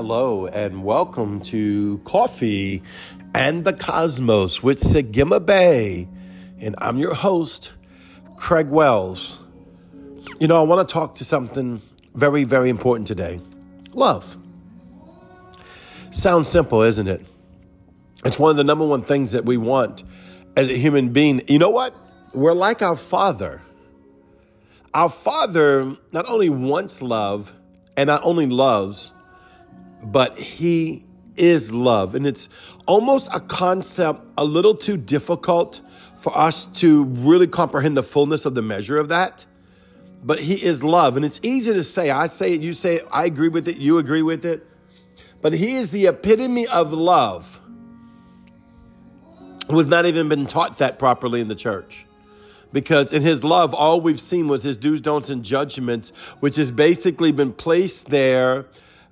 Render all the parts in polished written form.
Hello and welcome to Coffee and the Cosmos with Sigima Bay, and I'm your host, Craig Wells. You know, I want to talk to something very, very important today. Love. Sounds simple, isn't it? It's one of the number one things that we want as a human being. You know what? We're like our Father. Our Father not only wants love and not only loves, but he is love. And it's almost a concept a little too difficult for us to really comprehend the fullness of the measure of that. But he is love. And it's easy to say. I say it, you say it, I agree with it, you agree with it. But he is the epitome of love. We've not even been taught that properly in the church. Because in his love, all we've seen was his do's, don'ts, and judgments, which has basically been placed there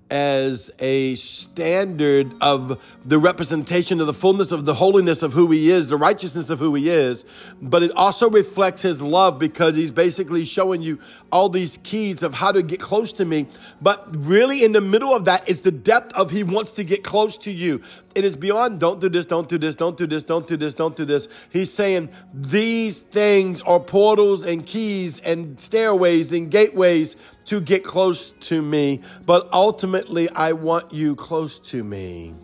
as a standard of the representation of the fullness of the holiness of who he is, the righteousness of who he is, but it also reflects his love because he's basically showing you all these keys of how to get close to me. But really in the middle of that is the depth of he wants to get close to you. It is beyond don't do this, don't do this, don't do this, don't do this, don't do this. He's saying these things are portals and keys and stairways and gateways to get close to me, but ultimately I want you close to me.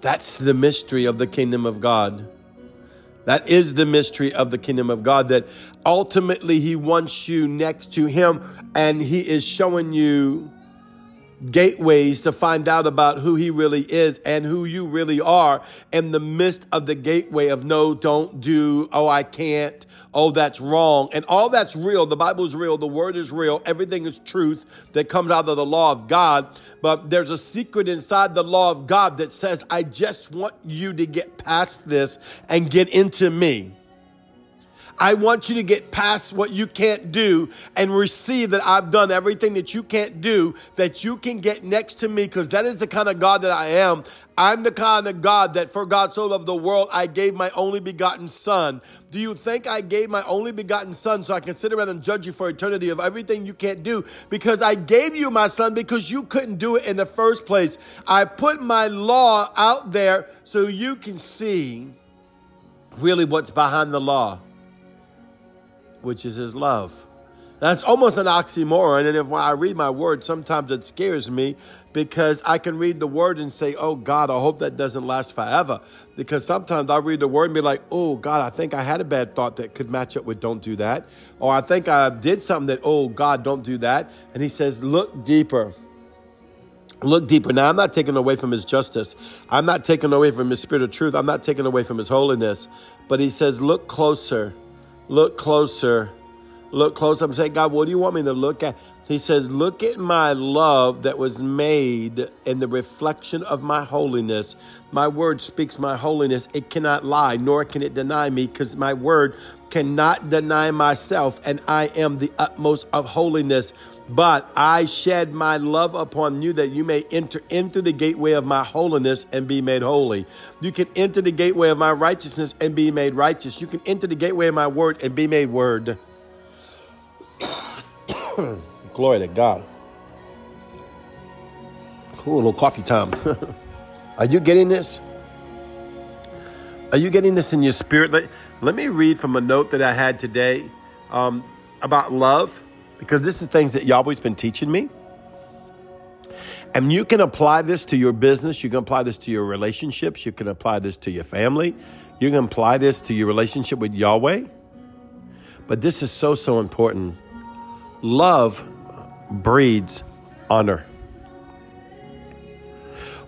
That's the mystery of the kingdom of God. That is the mystery of the kingdom of God, that ultimately he wants you next to him, and he is showing you gateways to find out about who he really is and who you really are in the midst of the gateway of no, don't do, oh, I can't, oh, that's wrong. And all that's real. The Bible is real. The word is real. Everything is truth that comes out of the law of God. But there's a secret inside the law of God that says, I just want you to get past this and get into me. I want you to get past what you can't do and receive that I've done everything that you can't do, that you can get next to me, because that is the kind of God that I am. I'm the kind of God that for God so loved the world, I gave my only begotten son. Do you think I gave my only begotten son so I can sit around and judge you for eternity of everything you can't do? Because I gave you my son because you couldn't do it in the first place. I put my law out there so you can see really what's behind the law, which is his love. That's almost an oxymoron. And if I read my word, sometimes it scares me because I can read the word and say, oh God, I hope that doesn't last forever. Because sometimes I read the word and be like, oh God, I think I had a bad thought that could match up with don't do that. Or I think I did something that, oh God, don't do that. And he says, look deeper. Look deeper. Now, I'm not taking away from his justice. I'm not taking away from his spirit of truth. I'm not taking away from his holiness. But he says, look closer. Look closer, look closer. I'm saying, God, what do you want me to look at? He says, look at my love that was made in the reflection of my holiness. My word speaks my holiness. It cannot lie, nor can it deny me, because my word cannot deny myself, and I am the utmost of holiness. But I shed my love upon you that you may enter into the gateway of my holiness and be made holy. You can enter the gateway of my righteousness and be made righteous. You can enter the gateway of my word and be made word. Glory to God. Cool, little coffee time. Are you getting this? Are you getting this in your spirit? Let me read from a note that I had today about love. Because this is things that Yahweh's been teaching me. And you can apply this to your business. You can apply this to your relationships. You can apply this to your family. You can apply this to your relationship with Yahweh. But this is so, so important. Love breeds honor.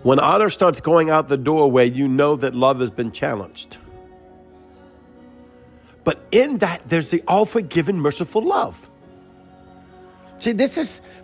When honor starts going out the doorway, you know that love has been challenged. But in that, there's the all-forgiving, merciful love. See, this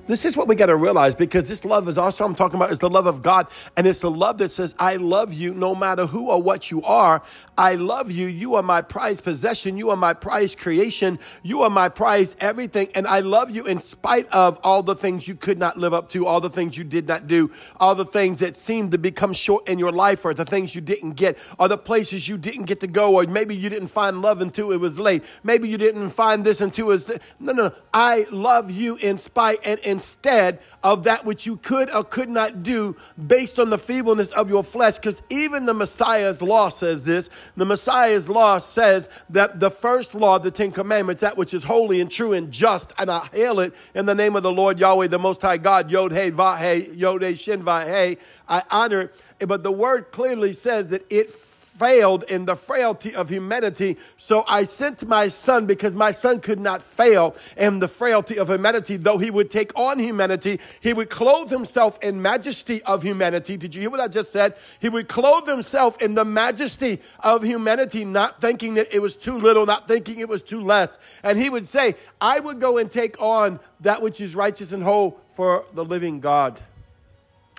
is what we got to realize, because this love is also, I'm talking about, is the love of God. And it's the love that says, I love you no matter who or what you are. I love you. You are my prized possession. You are my prized creation. You are my prized everything. And I love you in spite of all the things you could not live up to, all the things you did not do, all the things that seemed to become short in your life, or the things you didn't get, or the places you didn't get to go, or maybe you didn't find love until it was late. Maybe you didn't find this until it was... No, no, no. I love you in in spite and instead of that which you could or could not do based on the feebleness of your flesh. Because even the Messiah's law says this. The Messiah's law says that the first law, the Ten Commandments, that which is holy and true and just, and I hail it in the name of the Lord Yahweh, the Most High God, Yod Hei Vah Hei, Yod Hei Shin Vah Hei, I honor it. But the word clearly says that it failed in the frailty of humanity. So I sent my son because my son could not fail in the frailty of humanity. Though he would take on humanity, he would clothe himself in majesty of humanity. Did you hear what I just said? He would clothe himself in the majesty of humanity, not thinking that it was too little, not thinking it was too less. And he would say, I would go and take on that which is righteous and whole for the living God.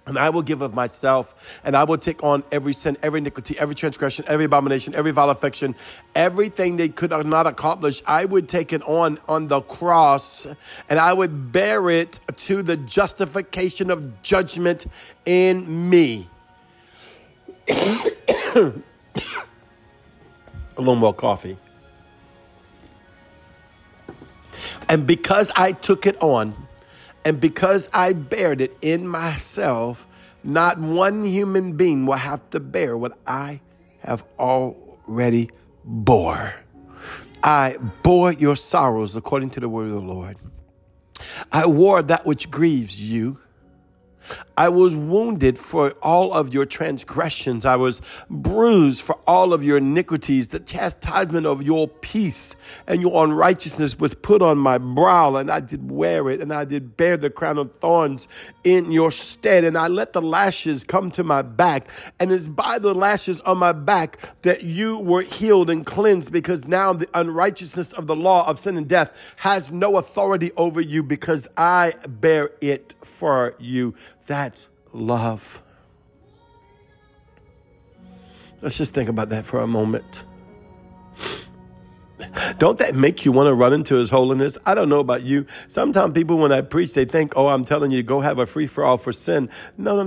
And I will give of myself, and I will take on every sin, every iniquity, every transgression, every abomination, every vile affection, everything they could not accomplish. I would take it on the cross, and I would bear it to the justification of judgment in me. A little more coffee. And because I took it on, and because I bared it in myself, not one human being will have to bear what I have already bore. I bore your sorrows according to the word of the Lord. I wore that which grieves you. I was wounded for all of your transgressions. I was bruised for all of your iniquities. The chastisement of your peace and your unrighteousness was put on my brow, and I did wear it, and I did bear the crown of thorns in your stead, and I let the lashes come to my back. And it's by the lashes on my back that you were healed and cleansed, because now the unrighteousness of the law of sin and death has no authority over you, because I bear it for you. That's love. Let's just think about that for a moment. Don't that make you want to run into his holiness? I don't know about you. Sometimes people, when I preach, they think, oh, I'm telling you, go have a free-for-all for sin. No.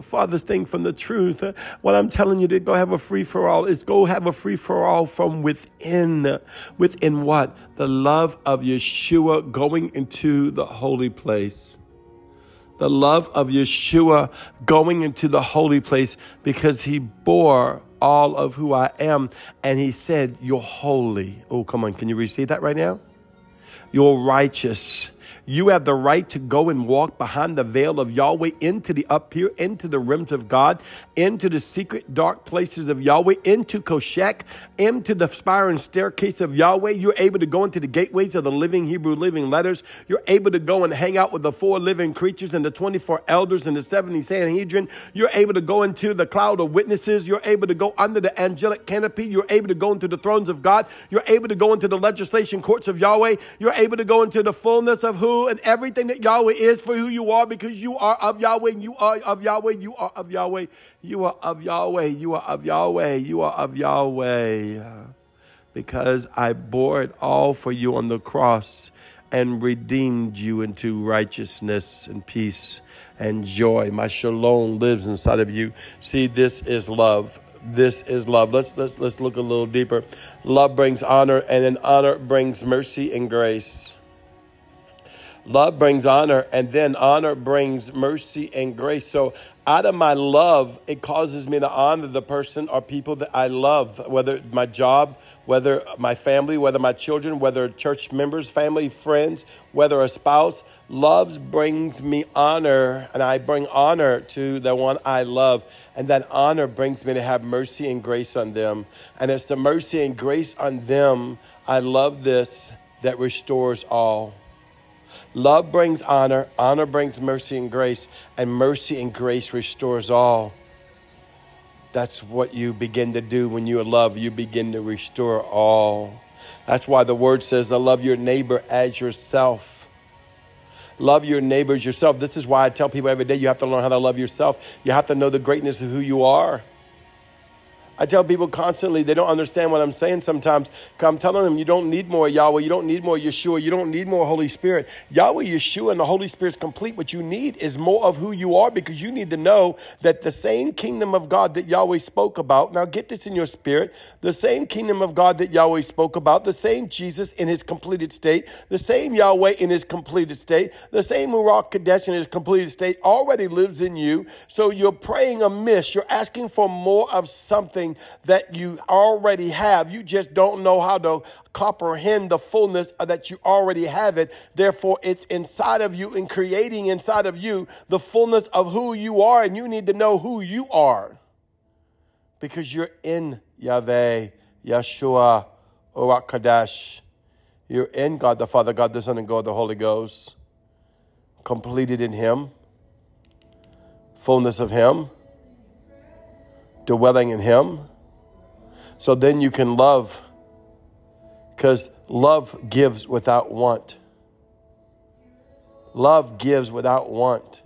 Farthest thing from the truth. What I'm telling you to go have a free-for-all is go have a free-for-all from within. Within what? The love of Yeshua going into the holy place. The love of Yeshua going into the holy place, because he bore all of who I am. And he said, you're holy. Oh, come on. Can you receive that right now? You're righteous. You have the right to go and walk behind the veil of Yahweh into the up here, into the realms of God, into the secret dark places of Yahweh, into Koshek, into the spiraling staircase of Yahweh. You're able to go into the gateways of the living Hebrew living letters. You're able to go and hang out with the four living creatures and the 24 elders and the 70 Sanhedrin. You're able to go into the cloud of witnesses. You're able to go under the angelic canopy. You're able to go into the thrones of God. You're able to go into the legislation courts of Yahweh. You're able to go into the fullness of who and everything that Yahweh is for who you are, because you are of Yahweh, you are of Yahweh, you are of Yahweh, you are of Yahweh, you are of Yahweh, you are of Yahweh, because I bore it all for you on the cross and redeemed you into righteousness and peace and joy. My shalom lives inside of you. See, this is love. This is love. Let's look a little deeper. Love brings honor, and then honor brings mercy and grace. Love brings honor, and then honor brings mercy and grace. So out of my love, it causes me to honor the person or people that I love, whether my job, whether my family, whether my children, whether church members, family, friends, whether a spouse. Love brings me honor, and I bring honor to the one I love. And that honor brings me to have mercy and grace on them. And it's the mercy and grace on them, I love this, that restores all. Love brings honor, honor brings mercy and grace restores all. That's what you begin to do when you love. You begin to restore all. That's why the word says, I love your neighbor as yourself. Love your neighbors yourself. This is why I tell people every day, you have to learn how to love yourself. You have to know the greatness of who you are. I tell people constantly, they don't understand what I'm saying sometimes. I'm telling them, you don't need more Yahweh. You don't need more Yeshua. You don't need more Holy Spirit. Yahweh, Yeshua, and the Holy Spirit's complete. What you need is more of who you are, because you need to know that the same kingdom of God that Yahweh spoke about, now get this in your spirit, the same kingdom of God that Yahweh spoke about, the same Jesus in his completed state, the same Yahweh in his completed state, the same Ruach HaKodesh in his completed state already lives in you. So you're praying amiss. You're asking for more of something that you already have. You just don't know how to comprehend the fullness that you already have it. Therefore, it's inside of you and creating inside of you the fullness of who you are, and you need to know who you are because you're in Yahweh, Yeshua, Ruach HaKodesh. You're in God the Father, God the Son, and God the Holy Ghost, completed in Him, fullness of Him, dwelling in Him. So then you can love, because love gives without want. Love gives without want.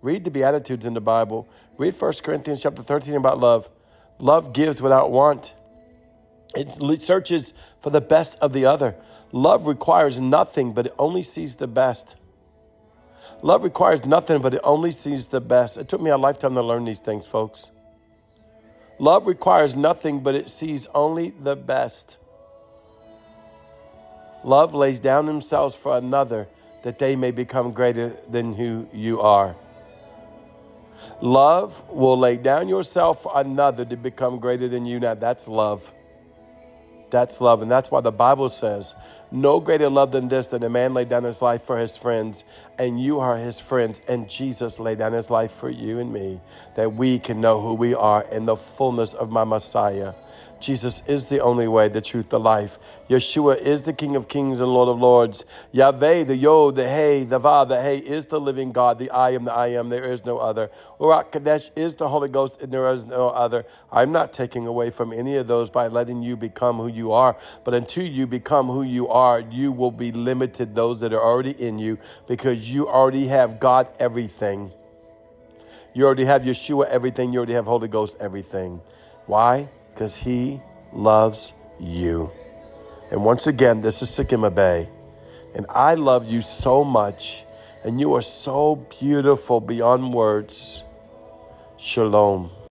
Read the Beatitudes in the Bible. Read 1 Corinthians chapter 13 about love. Love gives without want. It searches for the best of the other. Love requires nothing, but it only sees the best. Love requires nothing, but it only sees the best. It took me a lifetime to learn these things, folks. Love requires nothing, but it sees only the best. Love lays down themselves for another, that they may become greater than who you are. Love will lay down yourself for another to become greater than you. Now, that's love. That's love. And that's why the Bible says, no greater love than this, that a man laid down his life for his friends, and you are his friends, and Jesus laid down his life for you and me, that we can know who we are in the fullness of my Messiah. Jesus is the only way, the truth, the life. Yeshua is the King of kings and Lord of lords. Yahweh, the Yod, the Hei, the Vah, the Hei, is the living God, the I am, the I am. There is no other. Ruach HaKodesh is the Holy Ghost, and there is no other. I'm not taking away from any of those by letting you become who you are. But until you become who you are, you will be limited, those that are already in you, because you already have God everything. You already have Yeshua everything. You already have Holy Ghost everything. Why? Because He loves you. And once again, this is Sigima Bay. And I love you so much. And you are so beautiful beyond words. Shalom.